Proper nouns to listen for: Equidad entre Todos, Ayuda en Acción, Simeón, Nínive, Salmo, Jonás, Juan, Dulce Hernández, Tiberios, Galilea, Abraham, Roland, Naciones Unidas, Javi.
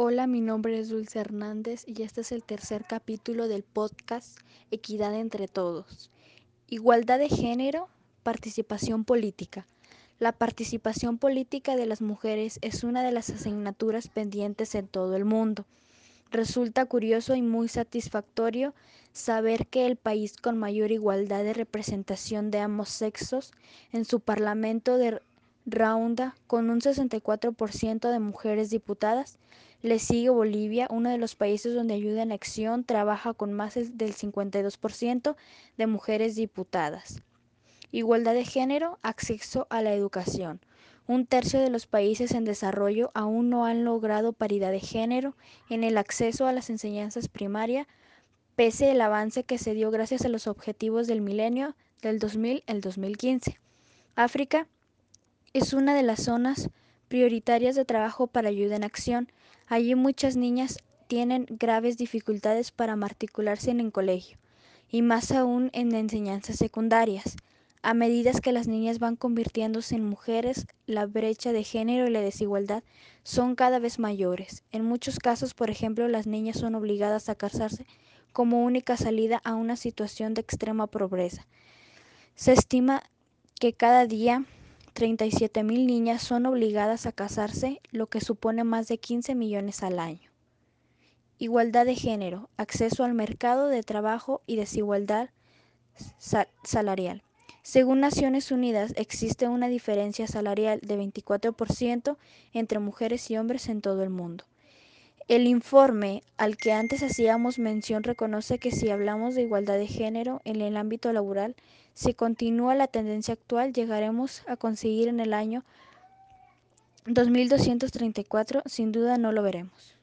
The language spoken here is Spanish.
Hola, mi nombre es Dulce Hernández y este es el tercer capítulo del podcast Equidad entre Todos. Igualdad de género, participación política. La participación política de las mujeres es una de las asignaturas pendientes en todo el mundo. Resulta curioso y muy satisfactorio saber que el país con mayor igualdad de representación de ambos sexos en su parlamento de Raunda, con un 64% de mujeres diputadas, le sigue Bolivia, uno de los países donde Ayuda en Acción trabaja con más del 52% de mujeres diputadas. Igualdad de género, acceso a la educación. Un tercio de los países en desarrollo aún no han logrado paridad de género en el acceso a las enseñanzas primarias, pese al avance que se dio gracias a los objetivos del milenio del 2000 al 2015. África es una de las zonas prioritarias de trabajo para Ayuda en Acción. Allí muchas niñas tienen graves dificultades para matricularse en el colegio, y más aún en enseñanzas secundarias. A medida que las niñas van convirtiéndose en mujeres, la brecha de género y la desigualdad son cada vez mayores. En muchos casos, por ejemplo, las niñas son obligadas a casarse como única salida a una situación de extrema pobreza. Se estima que cada día 37.000 niñas son obligadas a casarse, lo que supone más de 15 millones al año. Igualdad de género, acceso al mercado de trabajo y desigualdad salarial. Según Naciones Unidas, existe una diferencia salarial de 24% entre mujeres y hombres en todo el mundo. El informe al que antes hacíamos mención reconoce que si hablamos de igualdad de género en el ámbito laboral, si continúa la tendencia actual, llegaremos a conseguir en el año 2234, sin duda no lo veremos.